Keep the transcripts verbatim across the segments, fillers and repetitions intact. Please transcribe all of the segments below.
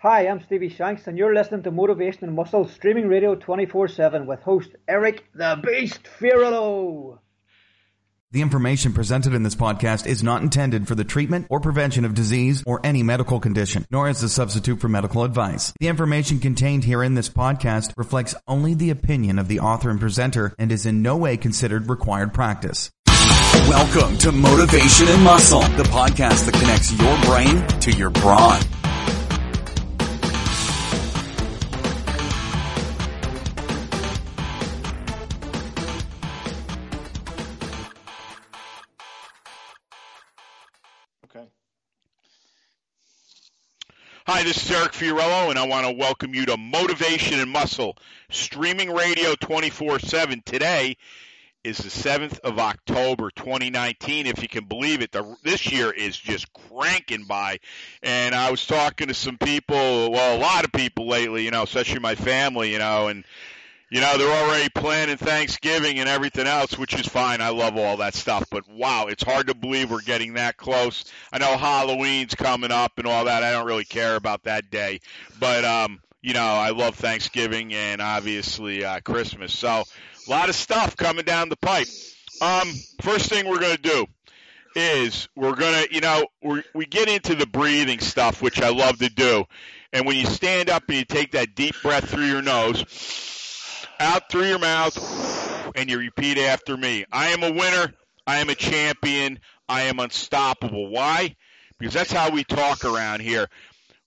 Hi, I'm Stevie Shanks, and you're listening to Motivation and Muscle, streaming radio twenty-four seven with host Eric the Beast Fiorillo. The information presented in this podcast is not intended for the treatment or prevention of disease or any medical condition, nor is a substitute for medical advice. The information contained here in this podcast reflects only the opinion of the author and presenter and is in no way considered required practice. Welcome to Motivation and Muscle, the podcast that connects your brain to your brawn. Hi, this is Eric Fiorillo, and I want to welcome you to Motivation and Muscle, streaming radio twenty-four seven. Today is the seventh of October, twenty nineteen. If you can believe it, the, this year is just cranking by. And I was talking to some people, well, a lot of people lately, you know, especially my family, you know, and, you know, they're already planning Thanksgiving and everything else, which is fine. I love all that stuff. But, wow, it's hard to believe we're getting that close. I know Halloween's coming up and all that. I don't really care about that day. But, um, you know, I love Thanksgiving and, obviously, uh, Christmas. So, a lot of stuff coming down the pipe. Um, first thing we're going to do is we're going to, you know, we're, we get into the breathing stuff, which I love to do. And when you stand up and you take that deep breath through your nose, out through your mouth, and you repeat after me. I am a winner. I am a champion. I am unstoppable. Why? Because that's how we talk around here.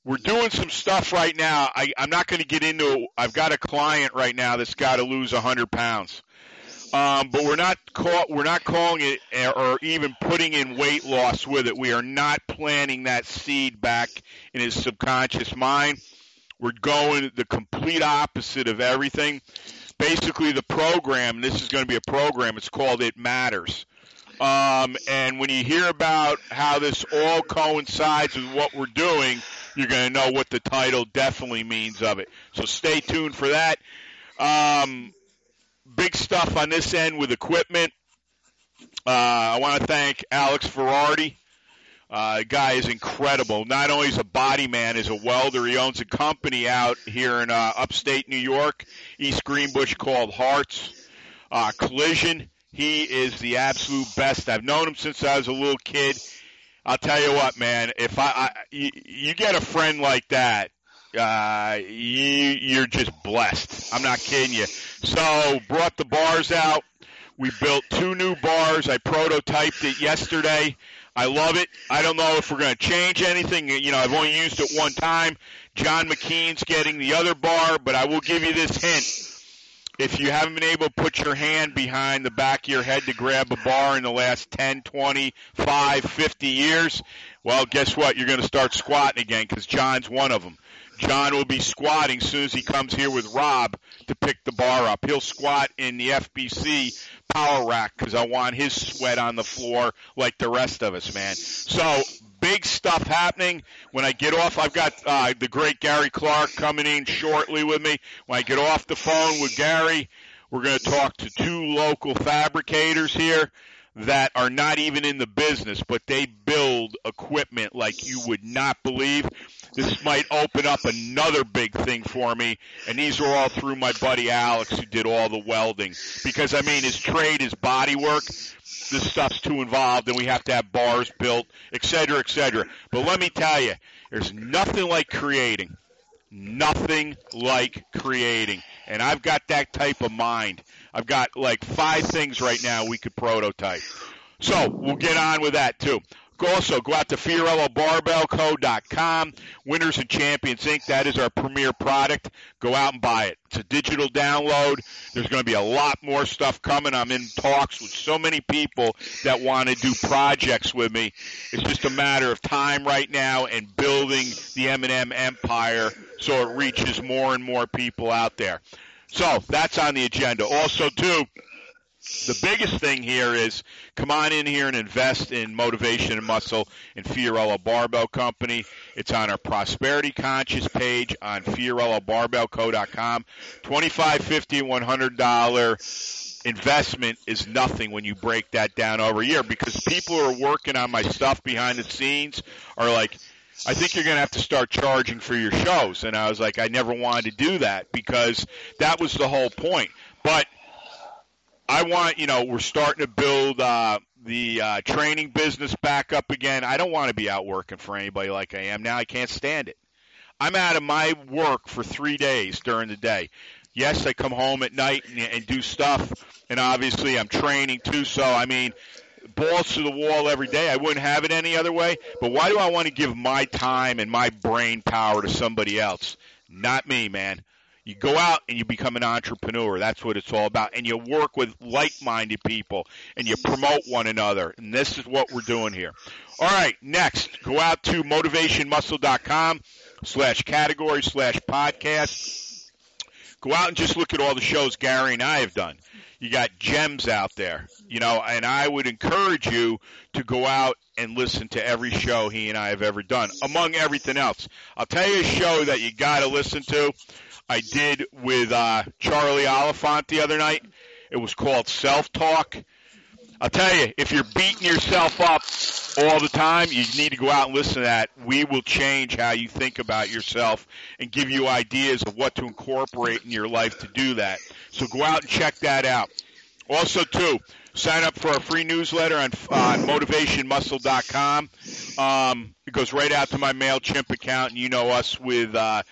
We're doing some stuff right now. I, I'm not going to get into it. I've got a client right now that's got to lose one hundred pounds. Um, but we're not call, we're not calling it or even putting in weight loss with it. We are not planting that seed back in his subconscious mind. We're going the complete opposite of everything. Basically, the program, this is going to be a program, it's called It Matters. Um, and when you hear about how this all coincides with what we're doing, you're going to know what the title definitely means of it. So stay tuned for that. Um, big stuff on this end with equipment. Uh, I want to thank Alex Ferrari. Uh, the guy is incredible. Not only is a body man, is a welder. He owns a company out here in uh, upstate New York, East Greenbush, called Hearts uh, Collision. He is the absolute best. I've known him since I was a little kid. I'll tell you what, man. If I, I you, you get a friend like that, uh, you, you're just blessed. I'm not kidding you. So brought the bars out. We built two new bars. I prototyped it yesterday. I love it. I don't know if we're going to change anything. You know, I've only used it one time. John McKean's getting the other bar, but I will give you this hint. If you haven't been able to put your hand behind the back of your head to grab a bar in the last ten, twenty, five, fifty years, well, guess what? You're going to start squatting again because John's one of them. John will be squatting as soon as he comes here with Rob to pick the bar up. He'll squat in the F B C power rack because I want his sweat on the floor like the rest of us, man. So big stuff happening. When I get off, I've got uh, the great Gary Clark coming in shortly with me. When I get off the phone with Gary, we're going to talk to two local fabricators here that are not even in the business, but they build equipment like you would not believe. This might open up another big thing for me, and these are all through my buddy Alex, who did all the welding. Because, I mean, his trade is body work. This stuff's too involved, and we have to have bars built, et cetera, et cetera. But let me tell you, there's nothing like creating. Nothing like creating. And I've got that type of mind. I've got like five things right now we could prototype. So we'll get on with that too. Also, go out to Fiorello Barbell Co dot com, Winners and Champions Incorporated. That is our premier product. Go out and buy it. It's a digital download. There's going to be a lot more stuff coming. I'm in talks with so many people that want to do projects with me. It's just a matter of time right now and building the M and M empire so it reaches more and more people out there. So that's on the agenda. Also, too, the biggest thing here is come on in here and invest in Motivation and Muscle and Fiorello Barbell Company. It's on our Prosperity Conscious page on Fiorello Barbell Co dot com. twenty-five dollars, fifty dollars, one hundred dollars investment is nothing when you break that down over a year because people who are working on my stuff behind the scenes are like, I think you're going to have to start charging for your shows. And I was like, I never wanted to do that because that was the whole point. But I want, you know, we're starting to build uh, the uh, training business back up again. I don't want to be out working for anybody like I am now. I can't stand it. I'm out of my work for three days during the day. Yes, I come home at night and, and do stuff, and obviously I'm training too. So, I mean, balls to the wall every day. I wouldn't have it any other way. But why do I want to give my time and my brain power to somebody else? Not me, man. You go out and you become an entrepreneur. That's what it's all about. And you work with like-minded people, and you promote one another. And this is what we're doing here. All right, next, go out to motivation muscle dot com. slash category slash podcast. Go out and just look at all the shows Gary and I have done. You got gems out there, you know, and I would encourage you to go out and listen to every show he and I have ever done, among everything else. I'll tell you a show that you got to listen to. I did with uh, Charlie Oliphant the other night. It was called Self-Talk. I'll tell you, if you're beating yourself up all the time, you need to go out and listen to that. We will change how you think about yourself and give you ideas of what to incorporate in your life to do that. So go out and check that out. Also, too, sign up for our free newsletter on uh, motivation muscle dot com. Um, it goes right out to my MailChimp account, and you know us with uh,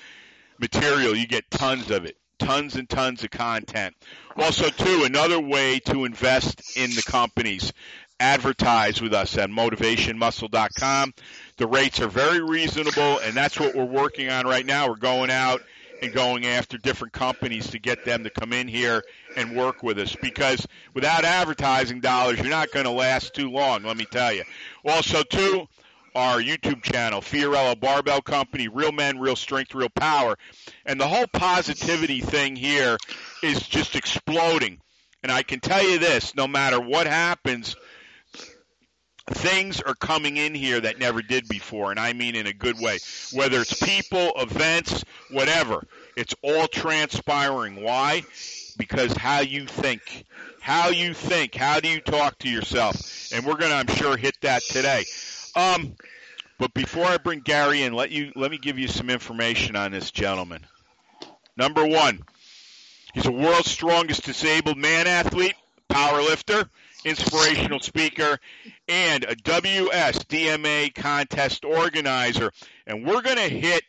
material. You get tons of it. Tons and tons of content. Also, too, another way to invest in the companies, advertise with us at motivation muscle dot com. The rates are very reasonable, and that's what we're working on right now. We're going out and going after different companies to get them to come in here and work with us, because without advertising dollars, you're not going to last too long, let me tell you. Also, too, our YouTube channel, Fiorello Barbell Company, Real Men, Real Strength, Real Power. And the whole positivity thing here is just exploding. And I can tell you this, no matter what happens, things are coming in here that never did before, and I mean in a good way. Whether it's people, events, whatever, it's all transpiring. Why? Because how you think, how you think, how do you talk to yourself? And we're going to, I'm sure, hit that today. Um, but before I bring Gary in, let you let me give you some information on this gentleman. Number one, he's the world's strongest disabled man athlete, power lifter, inspirational speaker, and a W S D M A contest organizer. And we're going to hit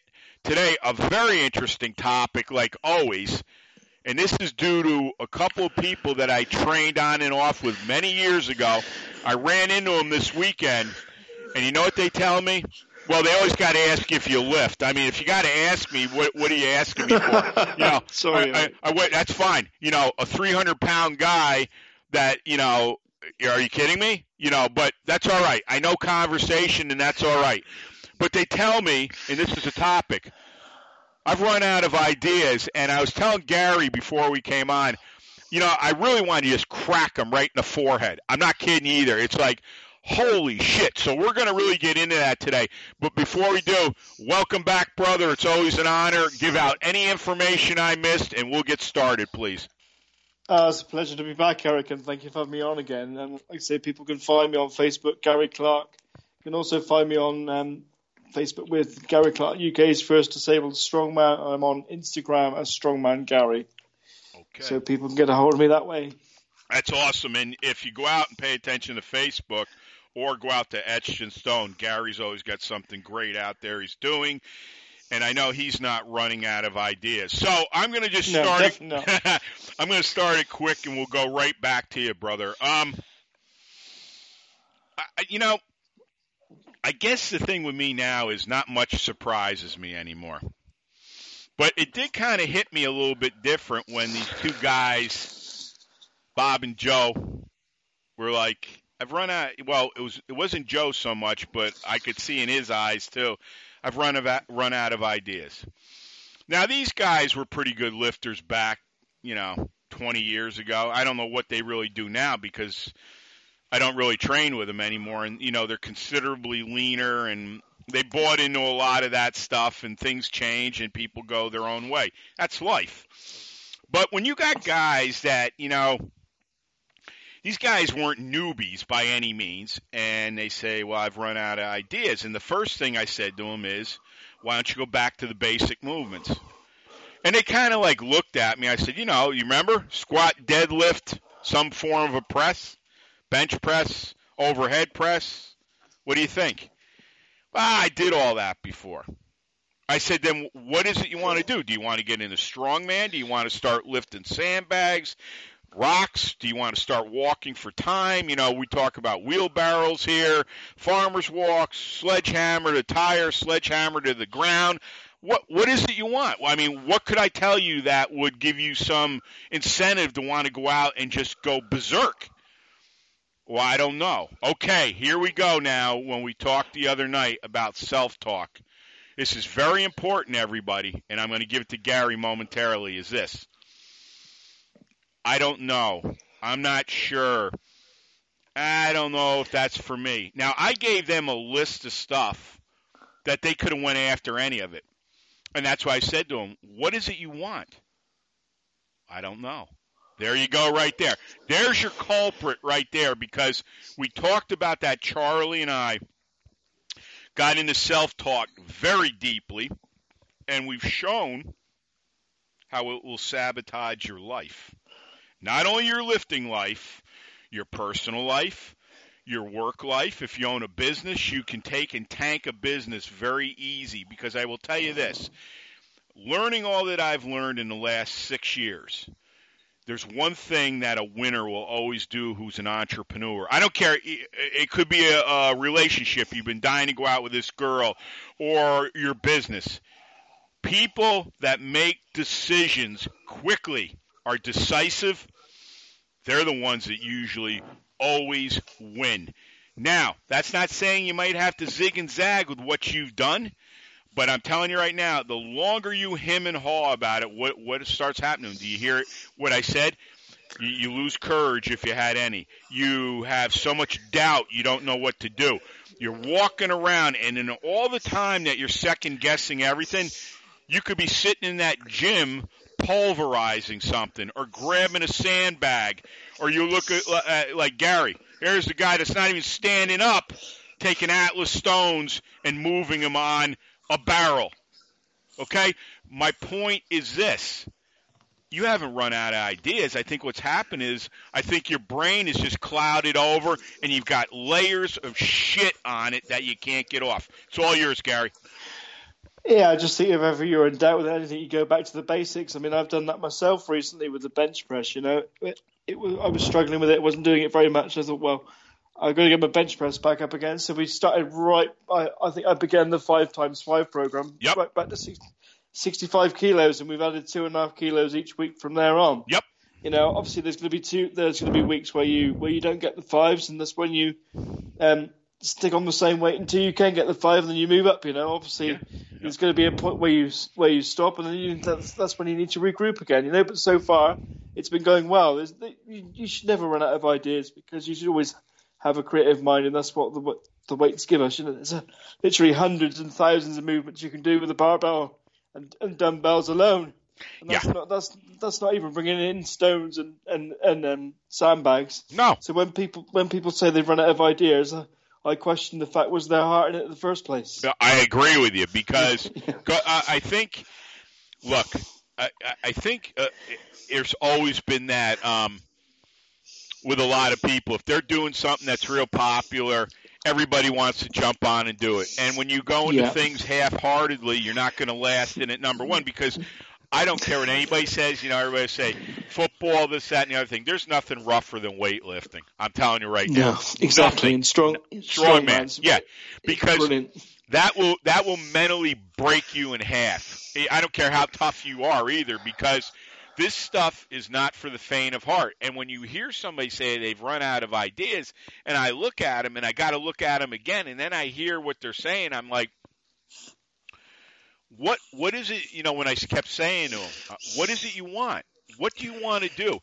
today a very interesting topic, like always. And this is due to a couple of people that I trained on and off with many years ago. I ran into them this weekend. And you know what they tell me? Well, they always got to ask if you lift. I mean, if you got to ask me, what what are you asking me for? You know, Sorry, I, I, I wait, that's fine. You know, a three hundred pound guy that, you know, are you kidding me? You know, but that's all right. I know conversation, and that's all right. But they tell me, and this is a topic, I've run out of ideas, and I was telling Gary before we came on, you know, I really want to just crack him right in the forehead. I'm not kidding either. It's like, holy shit. So we're going to really get into that today. But before we do, welcome back, brother. It's always an honor. Give out any information I missed, and we'll get started, please. Uh, it's a pleasure to be back, Eric, and thank you for having me on again. And like I say, people can find me on Facebook, Gary Clark. You can also find me on um, Facebook with Gary Clark, U K's first disabled strongman. I'm on Instagram as Strongman Gary. Okay. So people can get a hold of me that way. That's awesome. And if you go out and pay attention to Facebook, or go out to Etched in Stone. Gary's always got something great out there he's doing. And I know he's not running out of ideas. So I'm going to just no, start it. No. I'm going to start it quick, and we'll go right back to you, brother. Um, I, you know, I guess the thing with me now is not much surprises me anymore. But it did kind of hit me a little bit different when these two guys, Bob and Joe, were like, I've run out – well, it, was, it wasn't Joe so much, but I could see in his eyes too. I've run, av- run out of ideas. Now, these guys were pretty good lifters back, you know, twenty years ago. I don't know what they really do now because I don't really train with them anymore. And, you know, they're considerably leaner, and they bought into a lot of that stuff, and things change, and people go their own way. That's life. But when you got guys that, you know – these guys weren't newbies by any means, and they say, well, I've run out of ideas. And the first thing I said to them is, why don't you go back to the basic movements? And they kind of like looked at me. I said, you know, you remember squat, deadlift, some form of a press, bench press, overhead press. What do you think? Well, I did all that before. I said, then what is it you want to do? Do you want to get into strongman? Do you want to start lifting sandbags, rocks? Do you want to start walking for time? You know, we talk about wheelbarrows here, farmer's walks, sledgehammer to tire, sledgehammer to the ground. What What is it you want? Well, I mean, what could I tell you that would give you some incentive to want to go out and just go berserk? Well, I don't know. Okay, here we go now when we talked the other night about self-talk. This is very important, everybody, and I'm going to give it to Gary momentarily, is this. I don't know. I'm not sure. I don't know if that's for me. Now, I gave them a list of stuff that they could have went after any of it. And that's why I said to them, what is it you want? I don't know. There you go right there. There's your culprit right there, because we talked about that. Charlie and I got into self-talk very deeply, and we've shown how it will sabotage your life. Not only your lifting life, your personal life, your work life. If you own a business, you can take and tank a business very easy, because I will tell you this. Learning all that I've learned in the last six years, there's one thing that a winner will always do who's an entrepreneur. I don't care. It could be a, a relationship. You've been dying to go out with this girl, or your business. People that make decisions quickly, are decisive, they're the ones that usually always win. Now, that's not saying you might have to zig and zag with what you've done, but I'm telling you right now, the longer you hem and haw about it, what, what starts happening? Do you hear what I said? You, you lose courage if you had any. You have so much doubt you don't know what to do. You're walking around, and in all the time that you're second-guessing everything, you could be sitting in that gym pulverizing something, or grabbing a sandbag, or you look at uh, like Gary. Here's the guy that's not even standing up, taking Atlas stones and moving them on a barrel. Okay? My point is this. You haven't run out of ideas. I think what's happened is, I think your brain is just clouded over, and you've got layers of shit on it that you can't get off. It's all yours, Gary. Yeah, I just think if ever you're in doubt with anything, you go back to the basics. I mean, I've done that myself recently with the bench press, you know. It, it was, I was struggling with it. I wasn't doing it very much. I thought, well, I've got to get my bench press back up again. So we started right – I think I began the five times five program. Yep. Right back to sixty, sixty-five kilos, and we've added two and a half kilos each week from there on. Yep. You know, obviously there's going to be two – there's going to be weeks where you where you don't get the fives, and that's when you um, stick on the same weight until you can get the five, and then you move up, you know. Obviously yeah. – There's going to be a point where you where you stop, and then you, that's that's when you need to regroup again, you know. But so far, it's been going well. You, you should never run out of ideas, because you should always have a creative mind, and that's what the what the weights give us. You know, there's a, literally hundreds and thousands of movements you can do with a barbell and, and dumbbells alone. And that's yeah. not that's that's not even bringing in stones and and and um, sandbags. No. So when people when people say they've run out of ideas, Uh, I question the fact, was there heart in it in the first place? I agree with you, because yeah. I think, look, I, I think uh, there's always been that um, with a lot of people. If they're doing something that's real popular, everybody wants to jump on and do it. And when you go into yeah. things half-heartedly, you're not going to last in it, number one, because I don't care what anybody says. You know, everybody say football, this, that, and the other thing. There's nothing rougher than weightlifting. I'm telling you right now. No, exactly. Nothing. And strong, strong man. Yeah, because brilliant. that will that will mentally break you in half. I don't care how tough you are either, because this stuff is not for the faint of heart. And when you hear somebody say they've run out of ideas, and I look at them, and I got to look at them again, and then I hear what they're saying, I'm like, What what is it, you know, when I kept saying to him, what is it you want? What do you want to do?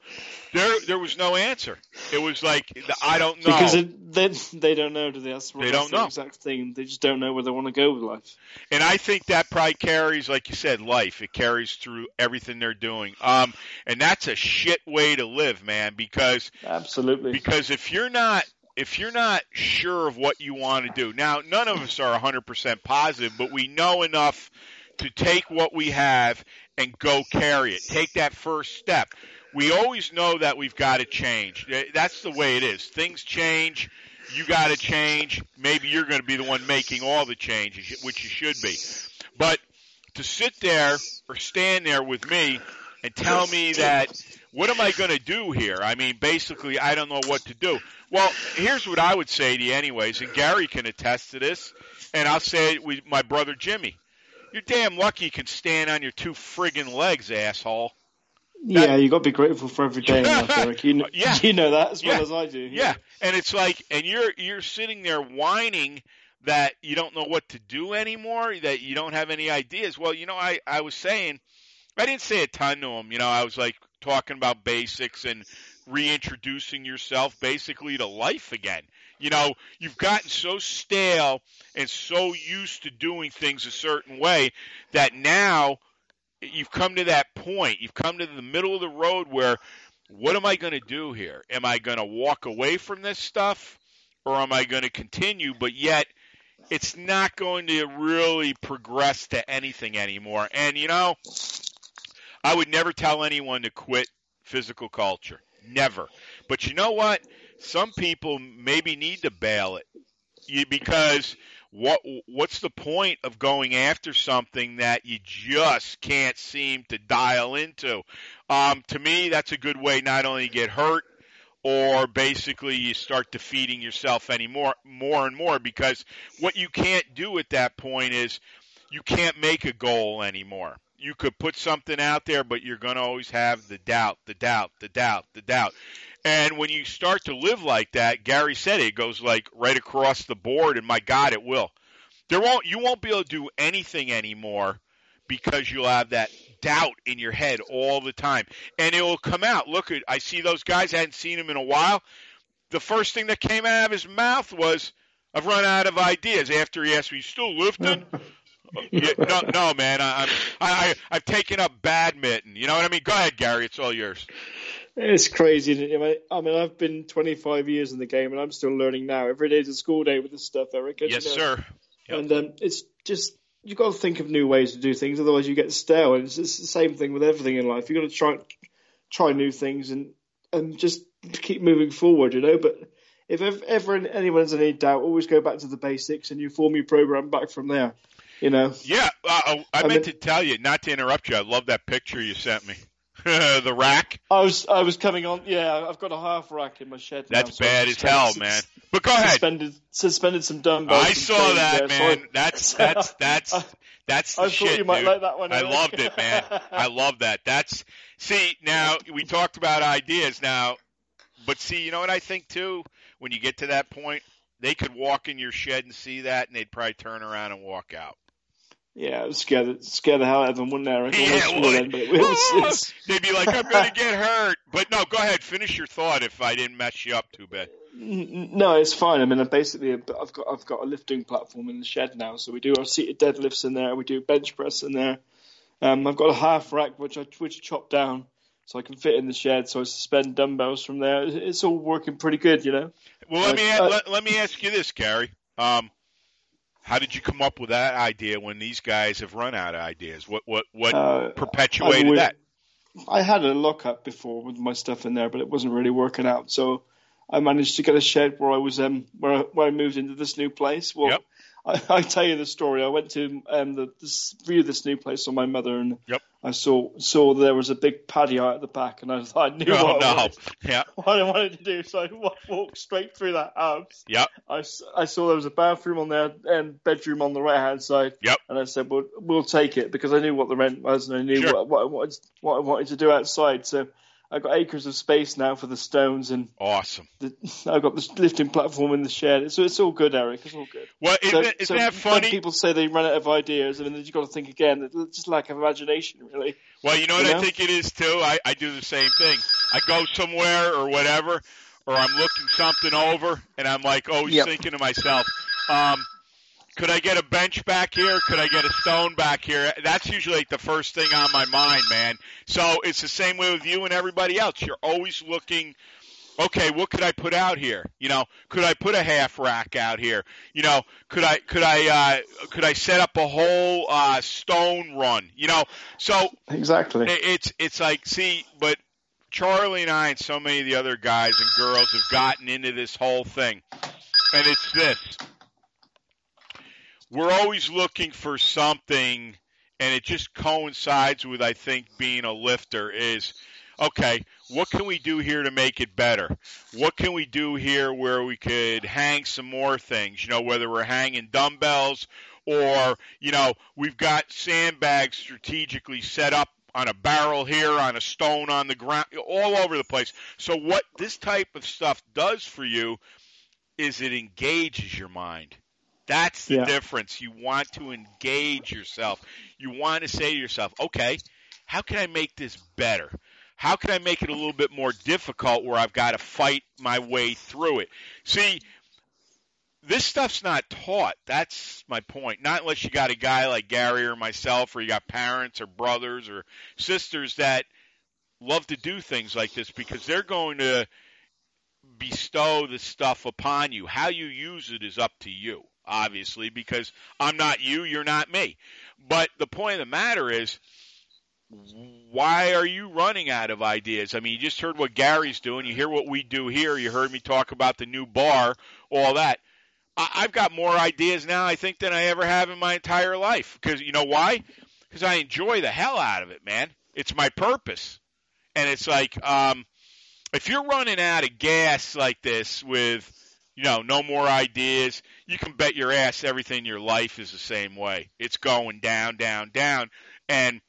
There, there was no answer. It was like, I don't know. Because it, they, they don't know. Do they? That's they don't the know. Exact thing. They just don't know where they want to go with life. And I think that probably carries, like you said, life. It carries through everything they're doing. Um, and that's a shit way to live, man. Because absolutely. Because if you're not. If you're not sure of what you want to do, now none of us are one hundred percent positive, but we know enough to take what we have and go carry it. Take that first step. We always know that we've got to change. That's the way it is. Things change. You got to change. Maybe you're going to be the one making all the changes, which you should be. But to sit there or stand there with me and tell me that, what am I going to do here? I mean, basically, I don't know what to do. Well, here's what I would say to you anyways, and Gary can attest to this, and I'll say it with my brother Jimmy. You're damn lucky you can stand on your two friggin' legs, asshole. That, yeah, you got to be grateful for every day in life, Eric. You know, yeah. you know that as yeah. well as I do. Yeah. yeah, and it's like, and you're you're sitting there whining that you don't know what to do anymore, that you don't have any ideas. Well, you know, I, I was saying, I didn't say a ton to him. You know, I was like, talking about basics and reintroducing yourself basically to life again. You know, you've gotten so stale and so used to doing things a certain way that now you've come to that point. You've come to the middle of the road where, what am I going to do here? Am I going to walk away from this stuff, or am I going to continue? But yet it's not going to really progress to anything anymore. And, you know, I would never tell anyone to quit physical culture. Never. But you know what? Some people maybe need to bail it, you, because what what's the point of going after something that you just can't seem to dial into? Um, to me, that's a good way not only to get hurt, or basically you start defeating yourself anymore, more and more, because what you can't do at that point is you can't make a goal anymore. You could put something out there, but you're going to always have the doubt, the doubt, the doubt, the doubt. And when you start to live like that, Gary said it, it goes like right across the board, and my God, it will. There won't, you won't be able to do anything anymore because you'll have that doubt in your head all the time. And it will come out. Look, I see those guys. I hadn't seen them in a while. The first thing that came out of his mouth was, I've run out of ideas, after he asked me, you still lifting? Yeah, no, no, man. I'm, I, I've taken up badminton. You know what I mean? Go ahead, Gary. It's all yours. It's crazy. I mean, I've been twenty-five years in the game, and I'm still learning now. Every day's a school day with this stuff, Eric. Yes, know? sir. Yep. And um, it's just, you've got to think of new ways to do things. Otherwise, you get stale. And it's, it's the same thing with everything in life. You've got to try try new things and, and just keep moving forward, you know. But if ever anyone has any doubt, always go back to the basics, and you form your program back from there. You know. Yeah, uh, I meant I mean, to tell you, not to interrupt you. I love that picture you sent me. The rack. I was, I was coming on. Yeah, I've got a half rack in my shed. That's now, so bad as hell, man. But go ahead. Suspended, suspended some dumbbells. I saw that, man. So I, that's that's that's I, that's the I shit, thought you might dude. Like that one. I Eric. Loved it, man. I love that. That's see. Now we talked about ideas. Now, but see, you know what I think too. When you get to that point, they could walk in your shed and see that, and they'd probably turn around and walk out. Yeah, I'd scare the, scare the hell out of them, wouldn't I? Yeah, well, then, but it was, they'd be like, I'm going to get hurt. But no, go ahead. Finish your thought if I didn't mess you up too bad. No, it's fine. I mean, I'm basically, I've got I've got a lifting platform in the shed now. So we do our seated deadlifts in there. We do bench press in there. Um, I've got a half rack, which I which I chop down so I can fit in the shed. So I suspend dumbbells from there. It's all working pretty good, you know. Well, let, uh, me, uh, let, let me ask you this, Gary. Um, How did you come up with that idea when these guys have run out of ideas? What what what uh, perpetuated I would, that? I had a lockup before with my stuff in there, but it wasn't really working out. So I managed to get a shed where I was um where I, where I moved into this new place. Well, yep. I, I tell you the story. I went to um the this, view this new place on my mother, and yep. I saw saw there was a big patio at the back, and I thought I knew oh, what, no. I wanted, yeah. what I wanted to do. So I walked straight through that house. Yep. I, I saw there was a bathroom on there and bedroom on the right-hand side. Yep. And I said, well, we'll take it, because I knew what the rent was, and I knew sure. what, what, I wanted, what I wanted to do outside. So I've got acres of space now for the stones, and awesome. The, I've got this lifting platform in the shed, so it's all good, Eric. It's all good. Well, isn't, so, it, isn't so that funny? People say they run out of ideas, and then you've got to think again. It's just lack of imagination, really. Well, you know what you know? I think it is too. I, I do the same thing. I go somewhere or whatever, or I'm looking something over, and I'm like always yep. thinking to myself, um, could I get a bench back here? Could I get a stone back here? That's usually like the first thing on my mind, man. So it's the same way with you and everybody else. You're always looking, okay, what could I put out here? You know, could I put a half rack out here? You know, could I could I uh, could I set up a whole uh, stone run? You know, so exactly. It's it's like see, but Charlie and I and so many of the other guys and girls have gotten into this whole thing, and it's this. We're always looking for something, and it just coincides with, I think, being a lifter is, okay, what can we do here to make it better? What can we do here where we could hang some more things, you know, whether we're hanging dumbbells or, you know, we've got sandbags strategically set up on a barrel here, on a stone on the ground, all over the place. So what this type of stuff does for you is it engages your mind. That's the yeah. difference. You want to engage yourself. You want to say to yourself, okay, how can I make this better? How can I make it a little bit more difficult where I've got to fight my way through it? See, this stuff's not taught. That's my point. Not unless you got a guy like Gary or myself, or you got parents or brothers or sisters that love to do things like this, because they're going to bestow the stuff upon you. How you use it is up to you. Obviously, because I'm not you, you're not me. But the point of the matter is, why are you running out of ideas? I mean, you just heard what Gary's doing. You hear what we do here. You heard me talk about the new bar, all that. I- I've got more ideas now, I think, than I ever have in my entire life. Because you know why? Because I enjoy the hell out of it, man. It's my purpose. And it's like, um, if you're running out of gas like this with, you know, no more ideas, you can bet your ass everything in your life is the same way. It's going down, down, down. And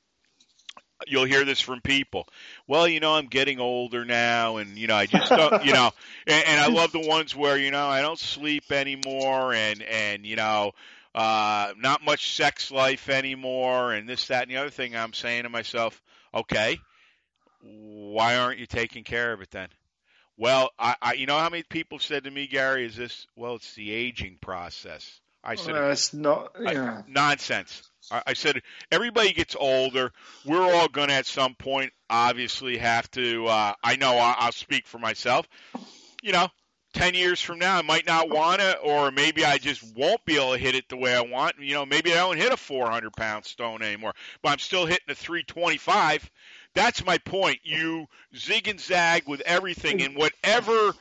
you'll hear this from people. Well, you know, I'm getting older now, and, you know, I just don't, you know. And, and I love the ones where, you know, I don't sleep anymore, and, and you know, uh, not much sex life anymore, and this, that, and the other thing. I'm saying to myself, okay, why aren't you taking care of it then? Well, I, I, you know how many people said to me, Gary, is this, well, it's the aging process. I said, well, it's not, yeah. I, nonsense. I, I said, everybody gets older. We're all going to at some point obviously have to, uh, I know I, I'll speak for myself, you know, ten years from now, I might not want to, or maybe I just won't be able to hit it the way I want. You know, maybe I don't hit a four hundred pound stone anymore, but I'm still hitting a three twenty-five. That's my point. You zig and zag with everything, and whatever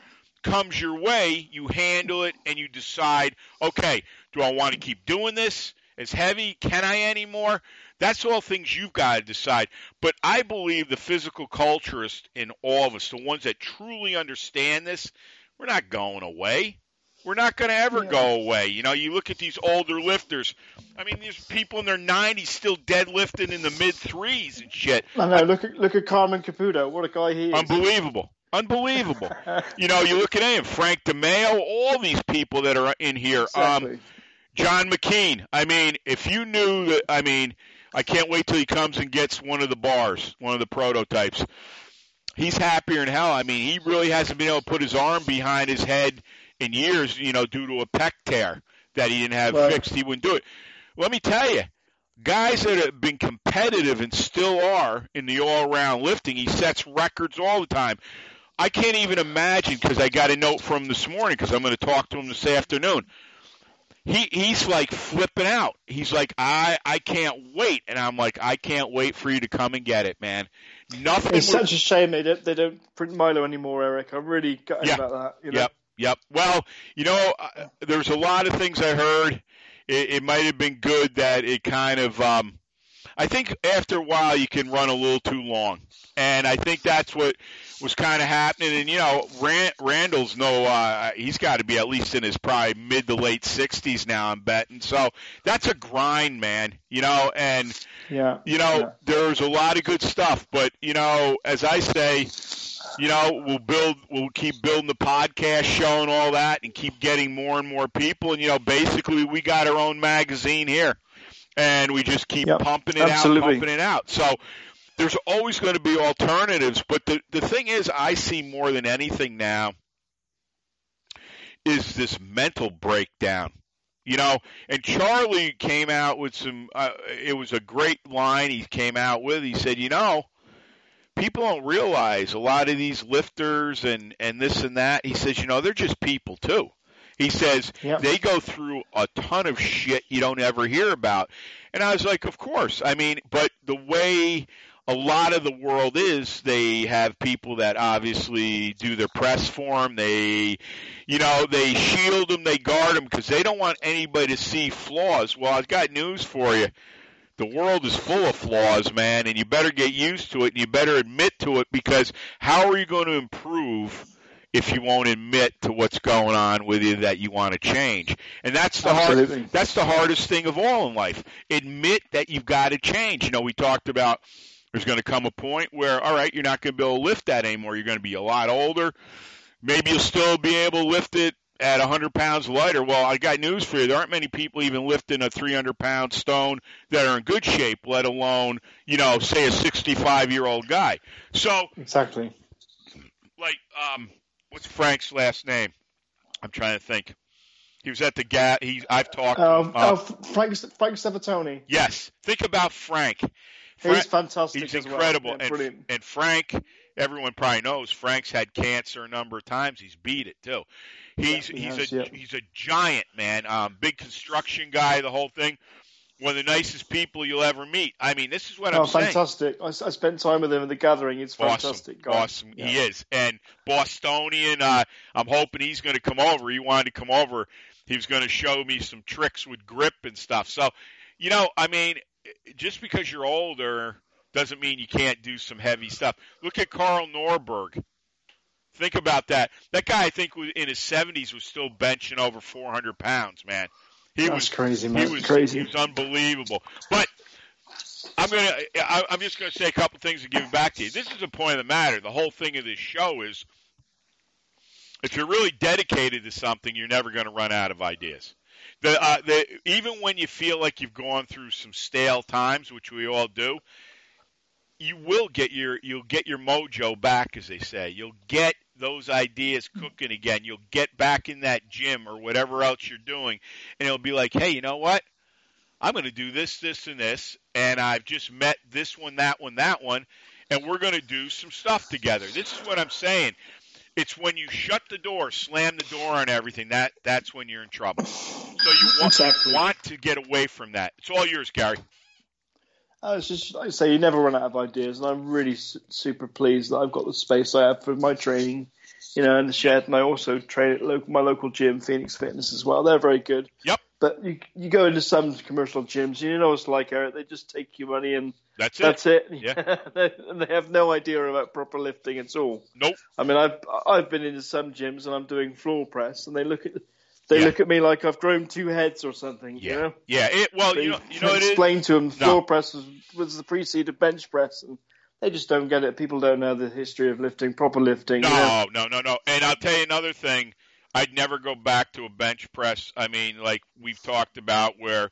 comes your way, you handle it, and you decide, okay, do I want to keep doing this? It's heavy. Can I anymore? That's all things you've got to decide. But I believe the physical culturists in all of us, the ones that truly understand this, we're not going away. We're not going to ever yeah. go away. You know, you look at these older lifters. I mean, there's people in their nineties still deadlifting in the mid-threes and shit. I know. Look at, look at Carmen Caputo. What a guy he is. Unbelievable. Unbelievable. You know, you look at him, Frank DeMeo, all these people that are in here. Exactly. Um, John McKean. I mean, if you knew that, I mean, I can't wait till he comes and gets one of the bars, one of the prototypes. He's happier than hell. I mean, he really hasn't been able to put his arm behind his head in years, you know, due to a pec tear that he didn't have right. fixed. He wouldn't do it. Let me tell you, guys that have been competitive and still are in the all-around lifting, he sets records all the time. I can't even imagine, because I got a note from him this morning, because I'm going to talk to him this afternoon. He He's like flipping out. He's like, I, I can't wait. And I'm like, I can't wait for you to come and get it, man. Nothing. It's was- such a shame they don't, they don't print Milo anymore, Eric. I'm really gutted yeah. about that. You know? Yep. Yep. Well, you know, uh, there's a lot of things I heard. It, it might have been good that it kind of um, I think after a while you can run a little too long. And I think that's what was kind of happening. And, you know, Rand, Randall's no uh, – he's got to be at least in his probably mid to late sixties now, I'm betting. So that's a grind, man, you know. And, yeah, you know, yeah. there's a lot of good stuff. But, you know, as I say – You know, we'll build, we'll keep building the podcast show and all that and keep getting more and more people. And, you know, basically we got our own magazine here and we just keep yep, pumping it absolutely. out, pumping it out. So there's always going to be alternatives. But the, the thing is, I see more than anything now is this mental breakdown. You know, and Charlie came out with some, uh, it was a great line he came out with. He said, you know, people don't realize a lot of these lifters and, and this and that. He says, you know, they're just people too. He says yep. they go through a ton of shit you don't ever hear about. And I was like, of course. I mean, but the way a lot of the world is, they have people that obviously do their press for them. They, you know, they shield them, they guard them because they don't want anybody to see flaws. Well, I've got news for you. The world is full of flaws, man, and you better get used to it and you better admit to it because how are you going to improve if you won't admit to what's going on with you that you want to change? And that's the hard, that's the hardest thing of all in life. Admit that you've got to change. You know, we talked about there's going to come a point where, all right, you're not going to be able to lift that anymore. You're going to be a lot older. Maybe you'll still be able to lift it at one hundred pounds lighter. Well, I got news for you. There aren't many people even lifting a three hundred pound stone that are in good shape, let alone, you know, say a sixty-five year old guy. So exactly. Like, um, what's Frank's last name? I'm trying to think. He was at the G A T. He I've talked. Uh, um, uh, Frank Frank Savitone. Yes. Think about Frank. Frank he's fantastic. He's as incredible. Well. Yeah, and, brilliant. and Frank. Everyone probably knows Frank's had cancer a number of times. He's beat it too. He's yeah, he he's has, a yeah. he's a giant man, um, big construction guy, the whole thing. One of the nicest people you'll ever meet. I mean, this is what oh, I'm fantastic. saying. Fantastic! I, I spent time with him at the gathering. It's fantastic. Awesome, guy. awesome. Yeah. He is, and Bostonian. Uh, I'm hoping he's going to come over. He wanted to come over. He was going to show me some tricks with grip and stuff. So, you know, I mean, just because you're older doesn't mean you can't do some heavy stuff. Look at Carl Norberg. Think about that. That guy, I think, was in his seventies was still benching over four hundred pounds, man. He That's was crazy, man. He was crazy. He was unbelievable. But I'm gonna, I, I'm just gonna say a couple things and give it back to you. This is the point of the matter. The whole thing of this show is, if you're really dedicated to something, you're never going to run out of ideas. The, uh, the even when you feel like you've gone through some stale times, which we all do. You will get your you'll get your mojo back, as they say. You'll get those ideas cooking again. You'll get back in that gym or whatever else you're doing, and it'll be like, hey, you know what? I'm going to do this, this, and this, and I've just met this one, that one, that one, and we're going to do some stuff together. This is what I'm saying. It's when you shut the door, slam the door on everything, that that's when you're in trouble. So you want, exactly. you want to get away from that. It's all yours, Gary. I was just like I say, you never run out of ideas, and I'm really su- super pleased that I've got the space I have for my training, you know, and the shed. And I also train at lo- my local gym, Phoenix Fitness, as well. They're very good. Yep. But you you go into some commercial gyms, you know, it's like Eric, they just take your money and that's it. That's it. Yeah. And they have no idea about proper lifting at all. Nope. I mean, I've I've been into some gyms and I'm doing floor press, and they look at. They yeah. look at me like I've grown two heads or something, yeah. you know? Yeah, it, well, they, you know, you know I explained to them floor no. press was, was the precede of bench press, and they just don't get it. People don't know the history of lifting, proper lifting. No, you know? no, no, no. And I'll tell you another thing. I'd never go back to a bench press. I mean, like we've talked about where,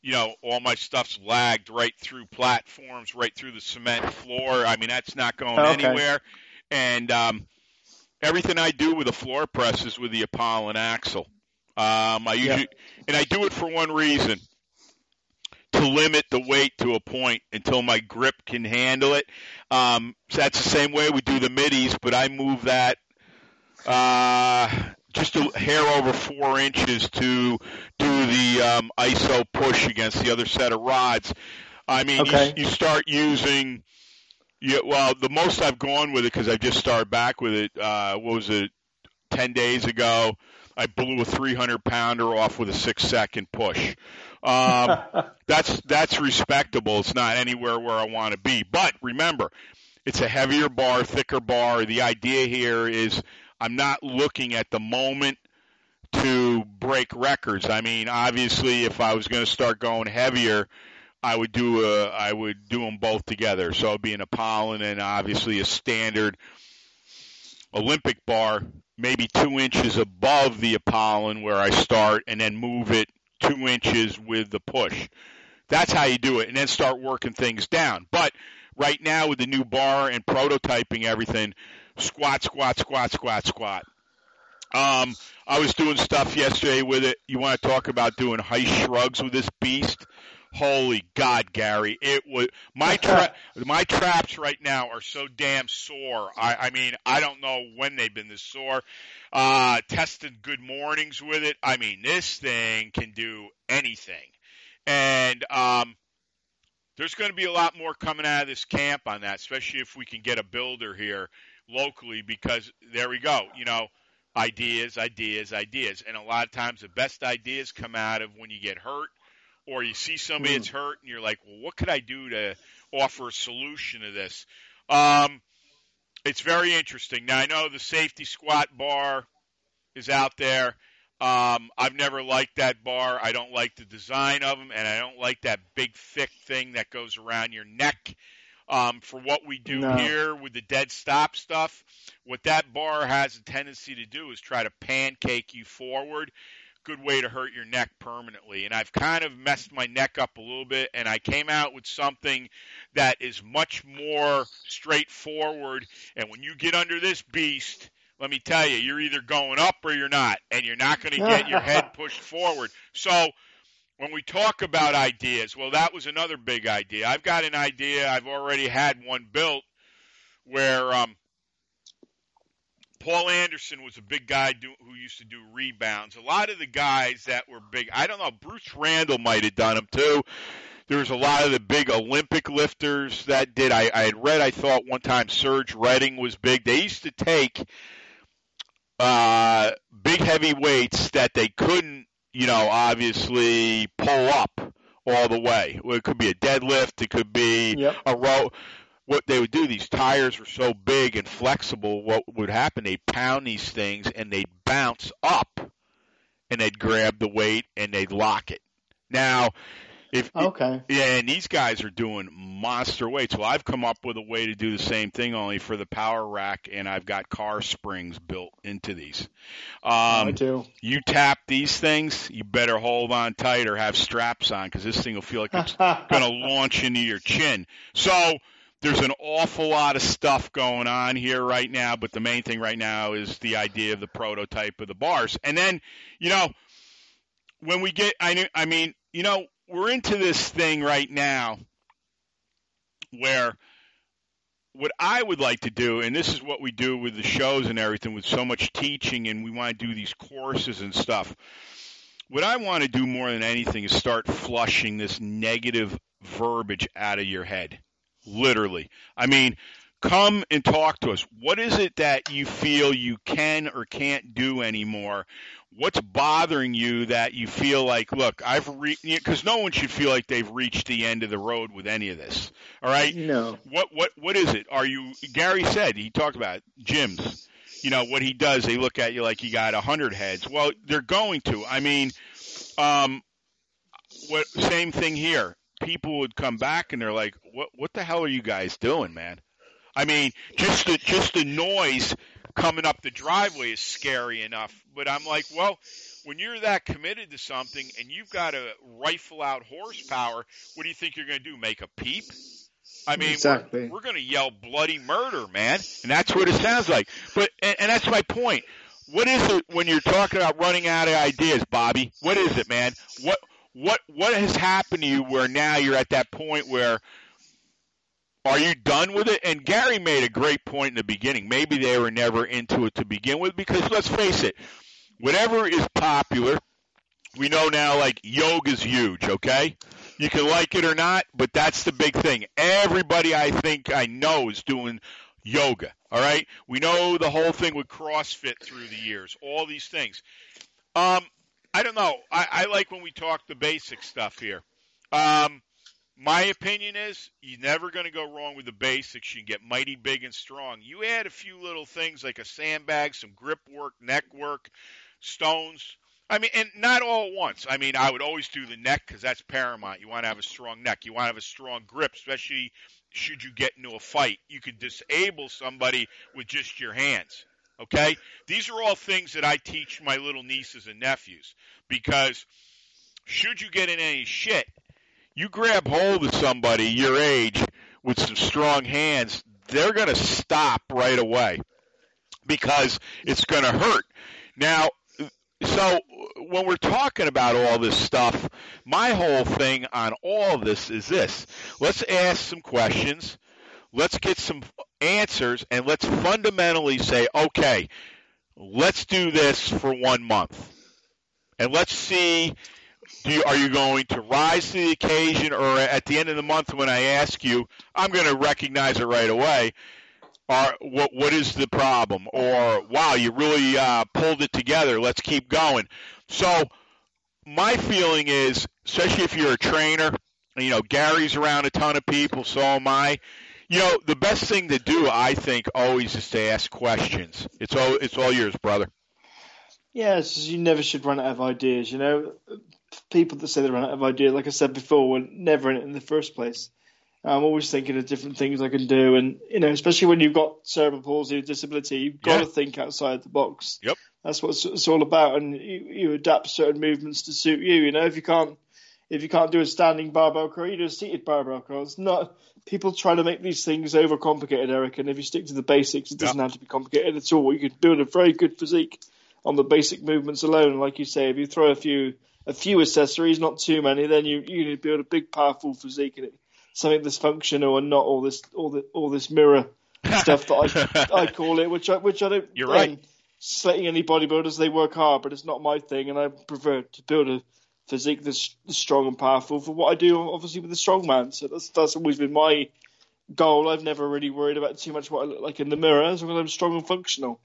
you know, all my stuff's lagged right through platforms, right through the cement floor. I mean, that's not going okay. anywhere. And, um everything I do with a floor press is with the Apollon axle. Um, I usually, yeah. and I do it for one reason, to limit the weight to a point until my grip can handle it. Um, so that's the same way we do the middies, but I move that uh, just a hair over four inches to do the um, I S O push against the other set of rods. I mean, okay. you, you start using... Yeah, well, the most I've gone with it, because I just started back with it, uh, what was it, ten days ago, I blew a three hundred pounder off with a six second push. Um, that's that's respectable. It's not anywhere where I want to be. But remember, it's a heavier bar, thicker bar. The idea here is I'm not looking at the moment to break records. I mean, obviously, if I was going to start going heavier, I would do a, I would do them both together. So it'd be an Apollon and obviously a standard Olympic bar, maybe two inches above the Apollon where I start, and then move it two inches with the push. That's how you do it, and then start working things down. But right now with the new bar and prototyping everything, squat, squat, squat, squat, squat. Um, I was doing stuff yesterday with it. You want to talk about doing high shrugs with this beast? Holy God, Gary! It was my tra- my traps right now are so damn sore. I, I mean, I don't know when they've been this sore. Uh, tested good mornings with it. I mean, this thing can do anything. And um, there's going to be a lot more coming out of this camp on that, especially if we can get a builder here locally. Because there we go. You know, ideas, ideas, ideas, and a lot of times the best ideas come out of when you get hurt. Or you see somebody that's hurt, and you're like, well, what could I do to offer a solution to this? Um, it's very interesting. Now, I know the safety squat bar is out there. Um, I've never liked that bar. I don't like the design of them, and I don't like that big, thick thing that goes around your neck. Um, for what we do no. here with the dead stop stuff, what that bar has a tendency to do is try to pancake you forward. Good way to hurt your neck permanently, and I've kind of messed my neck up a little bit, and I came out with something that is much more straightforward, and when you get under this beast, let me tell you, you're either going up or you're not, and you're not going to get your head pushed forward. So when we talk about ideas, well, that was another big idea. I've got an idea. I've already had one built where um Paul Anderson was a big guy do, who used to do rebounds. A lot of the guys that were big, I don't know, Bruce Randall might have done them too. There was a lot of the big Olympic lifters that did. I, I had read, I thought one time Serge Redding was big. They used to take uh, big heavy weights that they couldn't, you know, obviously pull up all the way. Well, it could be a deadlift. It could be yep. a row. What they would do, these tires were so big and flexible, what would happen, they'd pound these things and they'd bounce up and they'd grab the weight and they'd lock it. Now, if okay. it, yeah, and these guys are doing monster weights. Well, I've come up with a way to do the same thing only for the power rack, and I've got car springs built into these. Um, I do. You tap these things, you better hold on tight or have straps on because this thing will feel like it's going to launch into your chin. So there's an awful lot of stuff going on here right now, but the main thing right now is the idea of the prototype of the bars. And then, you know, when we get, I, I mean, you know, we're into this thing right now where what I would like to do, and this is what we do with the shows and everything with so much teaching, and we want to do these courses and stuff. What I want to do more than anything is start flushing this negative verbiage out of your head. Literally. I mean, come and talk to us. What is it that you feel you can or can't do anymore? What's bothering you that you feel like, look, I've reached, because no one should feel like they've reached the end of the road with any of this. All right? No. What, what, what is it? Are you, Gary said, he talked about it, gyms. You know, what he does, they look at you like you got one hundred heads. Well, they're going to. I mean, um, what, same thing here. People would come back and they're like, what what the hell are you guys doing, man? I mean, just the, just the noise coming up the driveway is scary enough. But I'm like, well, when you're that committed to something and you've got to rifle out horsepower, what do you think you're going to do, make a peep? I mean, exactly. we're, we're going to yell bloody murder, man. And that's what it sounds like. But and, and that's my point. What is it when you're talking about running out of ideas, Bobby? What is it, man? What What what has happened to you where now you're at that point where are you done with it? And Gary made a great point in the beginning. Maybe they were never into it to begin with because let's face it, whatever is popular, we know now like yoga is huge, okay? You can like it or not, but that's the big thing. Everybody I think I know is doing yoga, all right? We know the whole thing with CrossFit through the years, all these things. Um I don't know. I, I like when we talk the basic stuff here. Um, my opinion is you're never going to go wrong with the basics. You can get mighty big and strong. You add a few little things like a sandbag, some grip work, neck work, stones. I mean, and not all at once. I mean, I would always do the neck because that's paramount. You want to have a strong neck. You want to have a strong grip, especially should you get into a fight. You could disable somebody with just your hands, okay? These are all things that I teach my little nieces and nephews because should you get in any shit, you grab hold of somebody your age with some strong hands, they're going to stop right away because it's going to hurt. Now, so when we're talking about all this stuff, my whole thing on all of this is this. Let's ask some questions. Let's get some answers, and let's fundamentally say, okay, let's do this for one month. And let's see, do you, are you going to rise to the occasion, or at the end of the month when I ask you, I'm going to recognize it right away. Or what, what is the problem? Or, wow, you really uh, pulled it together. Let's keep going. So my feeling is, especially if you're a trainer, you know, Gary's around a ton of people, so am I. You know, the best thing to do, I think, always is to ask questions. It's all, it's all yours, brother. Yeah, it's just, you never should run out of ideas, you know. People that say they run out of ideas, like I said before, were never in it in the first place. I'm always thinking of different things I can do. And, you know, especially when you've got cerebral palsy or disability, you've got yeah. to think outside the box. Yep. That's what it's all about. And you, you adapt certain movements to suit you. You know, if you can't if you can't do a standing barbell curl, you do a seated barbell curl. It's not – people try to make these things overcomplicated, Eric. And if you stick to the basics, it doesn't yep. have to be complicated at all. You can build a very good physique on the basic movements alone. Like you say, if you throw a few a few accessories, not too many, then you you build a big, powerful physique in it. Something that's functional and not all this, all the, all this mirror stuff that I, I call it, which I, which I don't. You're right. Slating any bodybuilders, they work hard, but it's not my thing, and I prefer to build a physique that's strong and powerful for what I do, obviously with a strongman. So that's that's always been my goal. I've never really worried about too much what I look like in the mirror, as long as I'm strong and functional.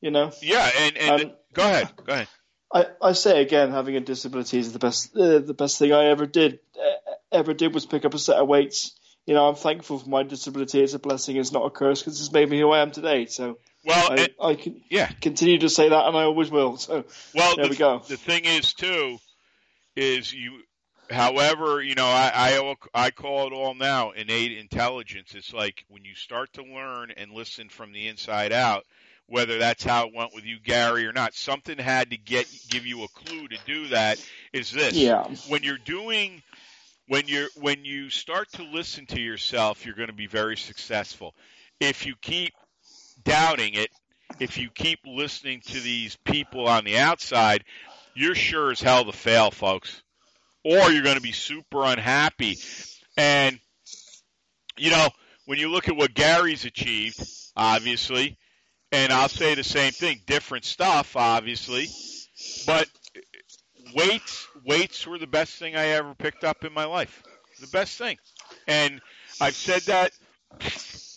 You know. Yeah, and, and um, go ahead, go ahead. I, I say again, having a disability is the best, uh, the best thing I ever did. Uh, ever did was pick up a set of weights. You know, I'm thankful for my disability. It's a blessing. It's not a curse because it's made me who I am today. So well, I, and, I can yeah. continue to say that, and I always will. So well, there the, we go. The thing is, too, is you. However, you know, I, I I call it all now innate intelligence. It's like when you start to learn and listen from the inside out, whether that's how it went with you, Gary, or not, something had to get give you a clue to do that. Is this yeah. when you're doing. When you're when you start to listen to yourself, you're going to be very successful. If you keep doubting it, if you keep listening to these people on the outside, you're sure as hell to fail, folks. Or you're going to be super unhappy. And, you know, when you look at what Gary's achieved, obviously, and I'll say the same thing, different stuff, obviously, but weights weights were the best thing I ever picked up in my life. The best thing. And I've said that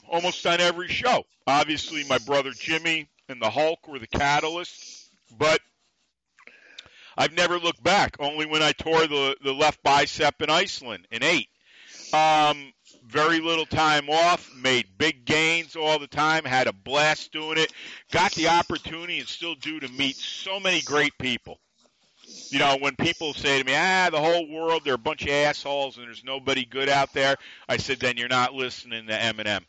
almost on every show. Obviously, my brother Jimmy and the Hulk were the catalyst, but I've never looked back, only when I tore the, the left bicep in Iceland in eight. Um, very little time off, made big gains all the time, had a blast doing it, got the opportunity and still do to meet so many great people. You know, when people say to me, ah, the whole world, they're a bunch of assholes and there's nobody good out there, I said, then you're not listening to Eminem.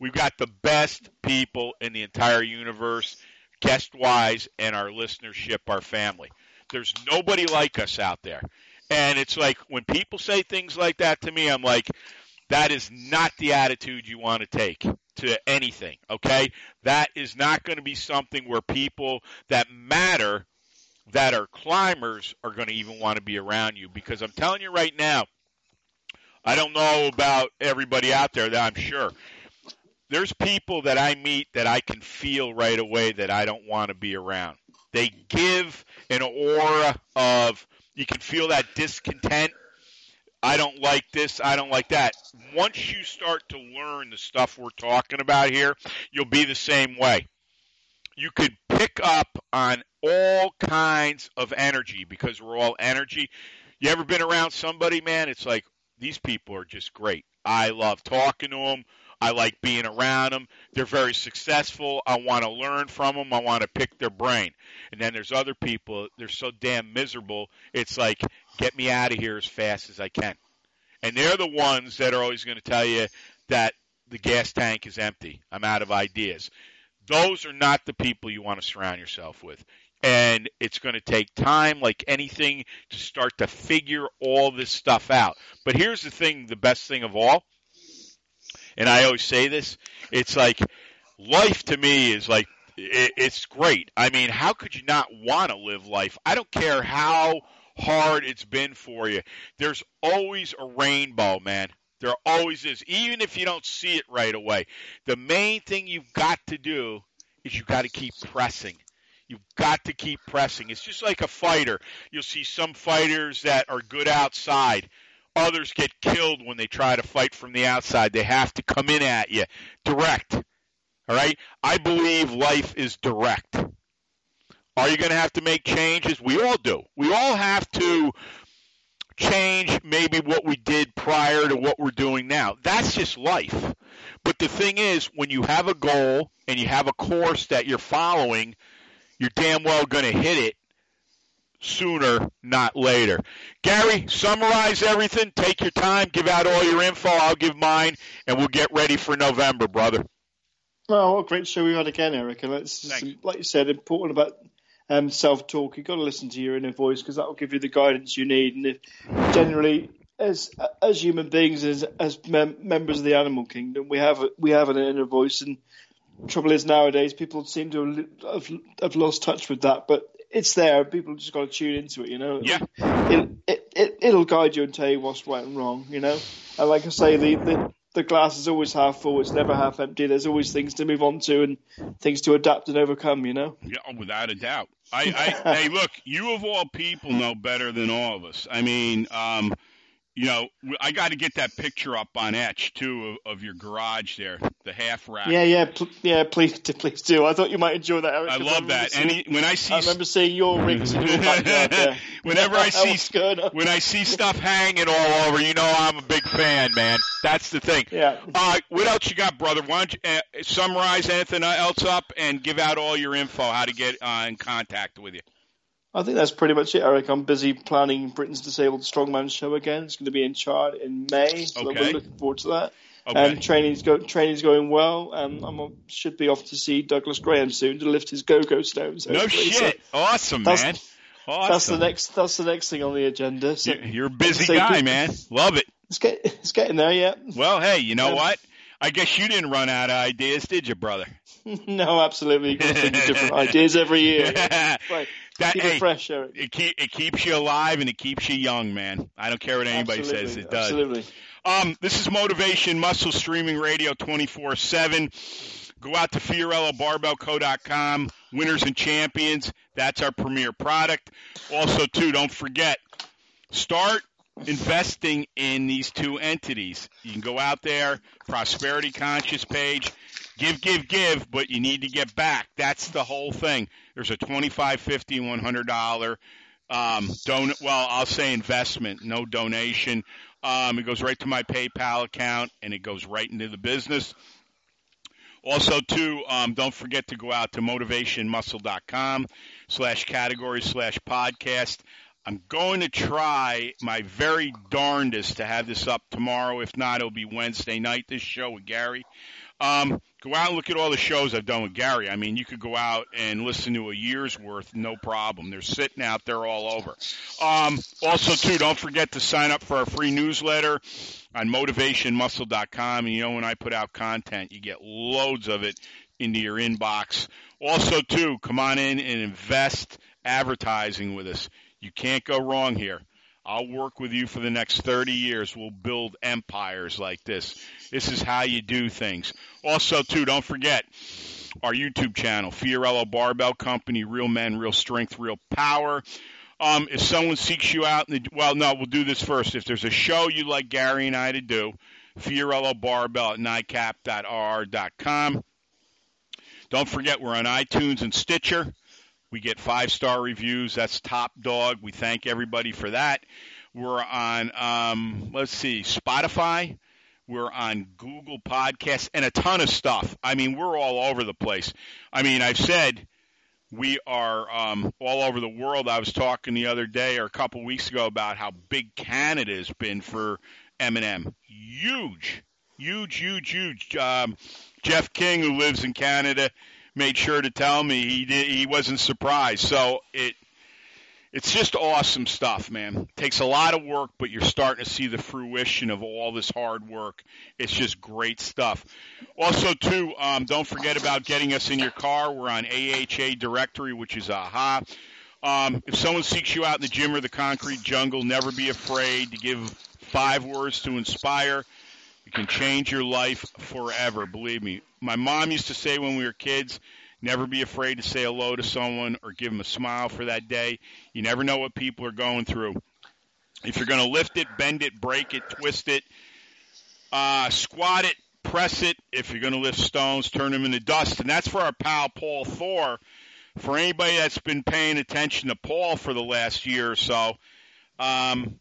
We've got the best people in the entire universe, guest-wise, and our listenership, our family. There's nobody like us out there. And it's like when people say things like that to me, I'm like, that is not the attitude you want to take to anything, okay? That is not going to be something where people that matter that are climbers are going to even want to be around you, because I'm telling you right now, I don't know about everybody out there that I'm sure. There's people that I meet that I can feel right away that I don't want to be around. They give an aura of, you can feel that discontent. I don't like this, I don't like that. Once you start to learn the stuff we're talking about here, you'll be the same way. you could pick up on all kinds of energy because we're all energy. You ever been around somebody, man? It's like, these people are just great. I love talking to them. I like being around them. They're very successful. I want to learn from them. I want to pick their brain. And then there's other people. They're so damn miserable. It's like, get me out of here as fast as I can. And they're the ones that are always going to tell you that the gas tank is empty. I'm out of ideas. Those are not the people you want to surround yourself with. And it's going to take time, like anything, to start to figure all this stuff out. But here's the thing, the best thing of all, and I always say this, it's like life to me is like, it's great. I mean, how could you not want to live life? I don't care how hard it's been for you. There's always a rainbow, man. There always is, even if you don't see it right away. The main thing you've got to do is you've got to keep pressing. You've got to keep pressing. It's just like a fighter. You'll see some fighters that are good outside. Others get killed when they try to fight from the outside. They have to come in at you direct. All right? I believe life is direct. Are you going to have to make changes? We all do. We all have to change maybe what we did prior to what we're doing now. That's just life. But the thing is, when you have a goal and you have a course that you're following, you're damn well going to hit it sooner, not later. Gary, summarize everything. Take your time. Give out all your info. I'll give mine, and we'll get ready for November, brother. Well, what a great show we had again, Eric. And it's just, like you said, important about um, self-talk. You've got to listen to your inner voice because that will give you the guidance you need. And if generally, as as human beings, as as mem- members of the animal kingdom, we have a, we have an inner voice. And trouble is nowadays people seem to have, have lost touch with that, but it's there. People just got to tune into it, you know. Yeah, it, it, it it'll guide you and tell you what's right and wrong, you know. And like I say, the, the the glass is always half full; it's never half empty. There's always things to move on to and things to adapt and overcome, you know. Yeah, without a doubt. I, I hey, look, you of all people know better than all of us. I mean, um, you know, I got to get that picture up on Etch too of, of your garage there, the half rack. Yeah, yeah, pl- yeah. Please, please do. I thought you might enjoy that, Eric. I love I that. Seeing, and he, when I see, I remember seeing your rigs in your backyard there. Whenever I see, when I see stuff hanging all over, you know, I'm a big fan, man. That's the thing. Yeah. Uh, what else you got, brother? Why don't you uh, summarize anything else up and give out all your info, how to get uh, in contact with you. I think that's pretty much it, Eric. I'm busy planning Britain's Disabled Strongman show again. It's going to be in Chard in May, so okay. We're looking forward to that. Okay. Um, training's, go- training's going well. Um, I am should be off to see Douglas Graham soon to lift his go-go stones. Hopefully. No shit. So awesome, man. Awesome. That's the next That's the next thing on the agenda. So, you're a busy so guy, man. Love it. It's, get, it's getting there, yeah. Well, hey, you know um, what? I guess you didn't run out of ideas, did you, brother? No, absolutely. You've got to think of different ideas every year. Yeah. Right. That, keep hey, it fresh, Eric. It, keep, it keeps you alive and it keeps you young, man. I don't care what anybody absolutely, says. It does. Absolutely. Um, this is Motivation Muscle Streaming Radio twenty-four seven. Go out to Fiorello Barbell Co dot com. Winners and Champions. That's our premier product. Also, too, don't forget, start investing in these two entities. You can go out there, Prosperity Conscious page, give, give, give, but you need to get back. That's the whole thing. There's a twenty-five dollars, fifty dollars, one hundred dollars um, don- well, I'll say investment, no donation. Um, it goes right to my PayPal account, and it goes right into the business. Also, too, um, don't forget to go out to motivationmuscle.com slash category slash podcast. I'm going to try my very darndest to have this up tomorrow. If not, it'll be Wednesday night, this show with Gary. Um, go out and look at all the shows I've done with Gary. I mean, you could go out and listen to a year's worth, no problem. They're sitting out there all over. Um, also, too, don't forget to sign up for our free newsletter on motivation muscle dot com. And, you know, when I put out content, you get loads of it into your inbox. Also, too, come on in and invest advertising with us. You can't go wrong here. I'll work with you for the next thirty years. We'll build empires like this. This is how you do things. Also, too, don't forget our YouTube channel, Fiorello Barbell Company, Real Men, Real Strength, Real Power. Um, if someone seeks you out, and they, well, no, we'll do this first. If there's a show you'd like Gary and I to do, Fiorello Barbell at N I C A P dot R R dot com. Don't forget, we're on iTunes and Stitcher. We get five-star reviews. That's top dog. We thank everybody for that. We're on, um, let's see, Spotify. We're on Google Podcasts and a ton of stuff. I mean, we're all over the place. I mean, I've said we are um, all over the world. I was talking the other day or a couple weeks ago about how big Canada has been for M and M. Huge, huge, huge, huge. Um, Jeff King, who lives in Canada, made sure to tell me he did, he wasn't surprised. So it it's just awesome stuff, man. It takes a lot of work, but you're starting to see the fruition of all this hard work. It's just great stuff. Also, too, um, don't forget about getting us in your car. We're on A H A directory, which is A H A. Um, if someone seeks you out in the gym or the concrete jungle, never be afraid to give five words to inspire. It can change your life forever, believe me. My mom used to say when we were kids, never be afraid to say hello to someone or give them a smile for that day. You never know what people are going through. If you're going to lift it, bend it, break it, twist it, uh, squat it, press it. If you're going to lift stones, turn them into dust. And that's for our pal Paul Thor. For anybody that's been paying attention to Paul for the last year or so, um,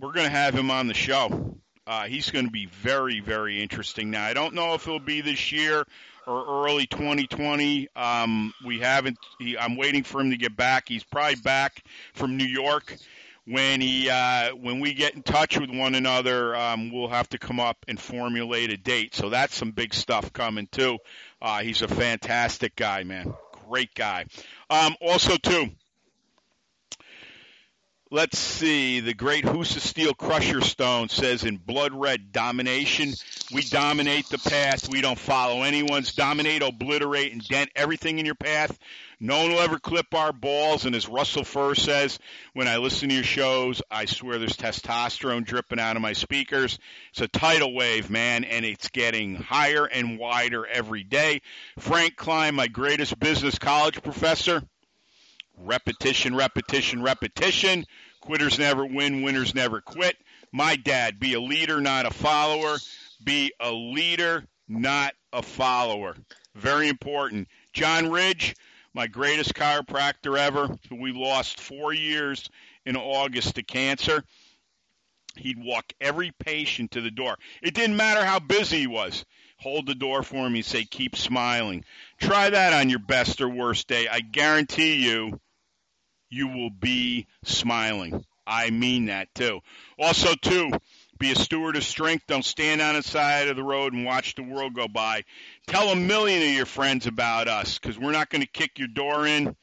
we're going to have him on the show. Uh, he's going to be very, very interesting. Now, I don't know if it'll be this year or early twenty twenty. Um, we haven't. He, I'm waiting for him to get back. He's probably back from New York. When he, uh, when we get in touch with one another, um, we'll have to come up and formulate a date. So that's some big stuff coming too. Uh, he's a fantastic guy, man. Great guy. Um, also, too. Let's see. The great Hoosier Steel Crusher Stone says in blood red, domination. We dominate the path. We don't follow anyone's. Dominate, obliterate, and dent everything in your path. No one will ever clip our balls. And as Russell Furr says, when I listen to your shows, I swear there's testosterone dripping out of my speakers. It's a tidal wave, man, and it's getting higher and wider every day. Frank Klein, my greatest business college professor. Repetition, repetition, repetition. Quitters never win. Winners never quit. My dad, be a leader, not a follower. Be a leader, not a follower. Very important. John Ridge, my greatest chiropractor ever, who we lost four years in August to cancer. He'd walk every patient to the door. It didn't matter how busy he was. Hold the door for him. He'd say, keep smiling. Try that on your best or worst day. I guarantee you, you will be smiling. I mean that, too. Also, too, be a steward of strength. Don't stand on the side of the road and watch the world go by. Tell a million of your friends about us, because we're not going to kick your door in.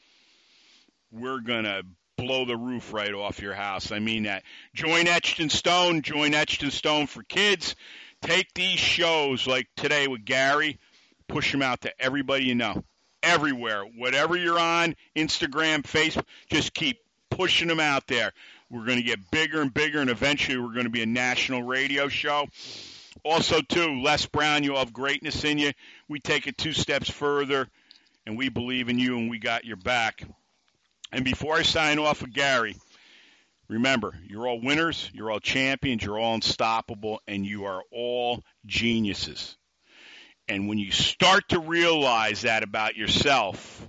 We're going to blow the roof right off your house. I mean that. Join Etched in Stone. Join Etched in Stone for kids. Take these shows like today with Gary. Push them out to everybody you know, everywhere, whatever you're on, Instagram, Facebook, just keep pushing them out there. We're going to get bigger and bigger, and eventually we're going to be a national radio show. Also, too, Les Brown, you have greatness in you. We take it two steps further, and we believe in you, and we got your back. And before I sign off with Gary, remember, you're all winners, you're all champions, you're all unstoppable, and you are all geniuses. And when you start to realize that about yourself,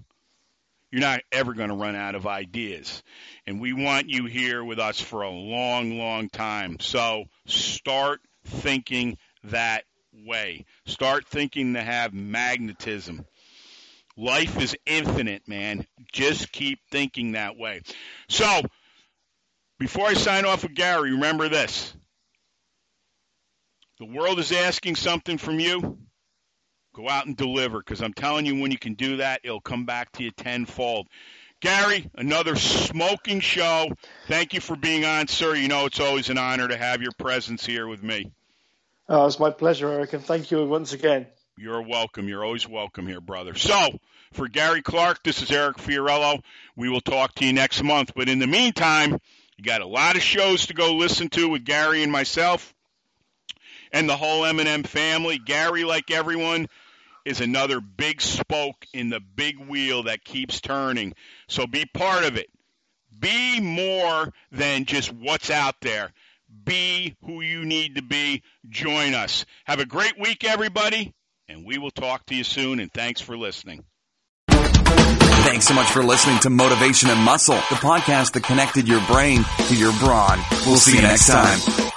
you're not ever going to run out of ideas. And we want you here with us for a long, long time. So start thinking that way. Start thinking to have magnetism. Life is infinite, man. Just keep thinking that way. So before I sign off with Gary, remember this. The world is asking something from you. Go out and deliver, because I'm telling you, when you can do that, it'll come back to you tenfold. Gary, another smoking show. Thank you for being on, sir. You know it's always an honor to have your presence here with me. Oh, it's my pleasure, Eric, and thank you once again. You're welcome. You're always welcome here, brother. So, for Gary Clark, this is Eric Fiorillo. We will talk to you next month. But in the meantime, you got a lot of shows to go listen to with Gary and myself and the whole M and M family. Gary, like everyone, is another big spoke in the big wheel that keeps turning. So be part of it. Be more than just what's out there. Be who you need to be. Join us. Have a great week, everybody. and we will talk to you soon, and thanks for listening. Thanks so much for listening to Motivation and Muscle, the podcast that connected your brain to your brawn. We'll see you next time.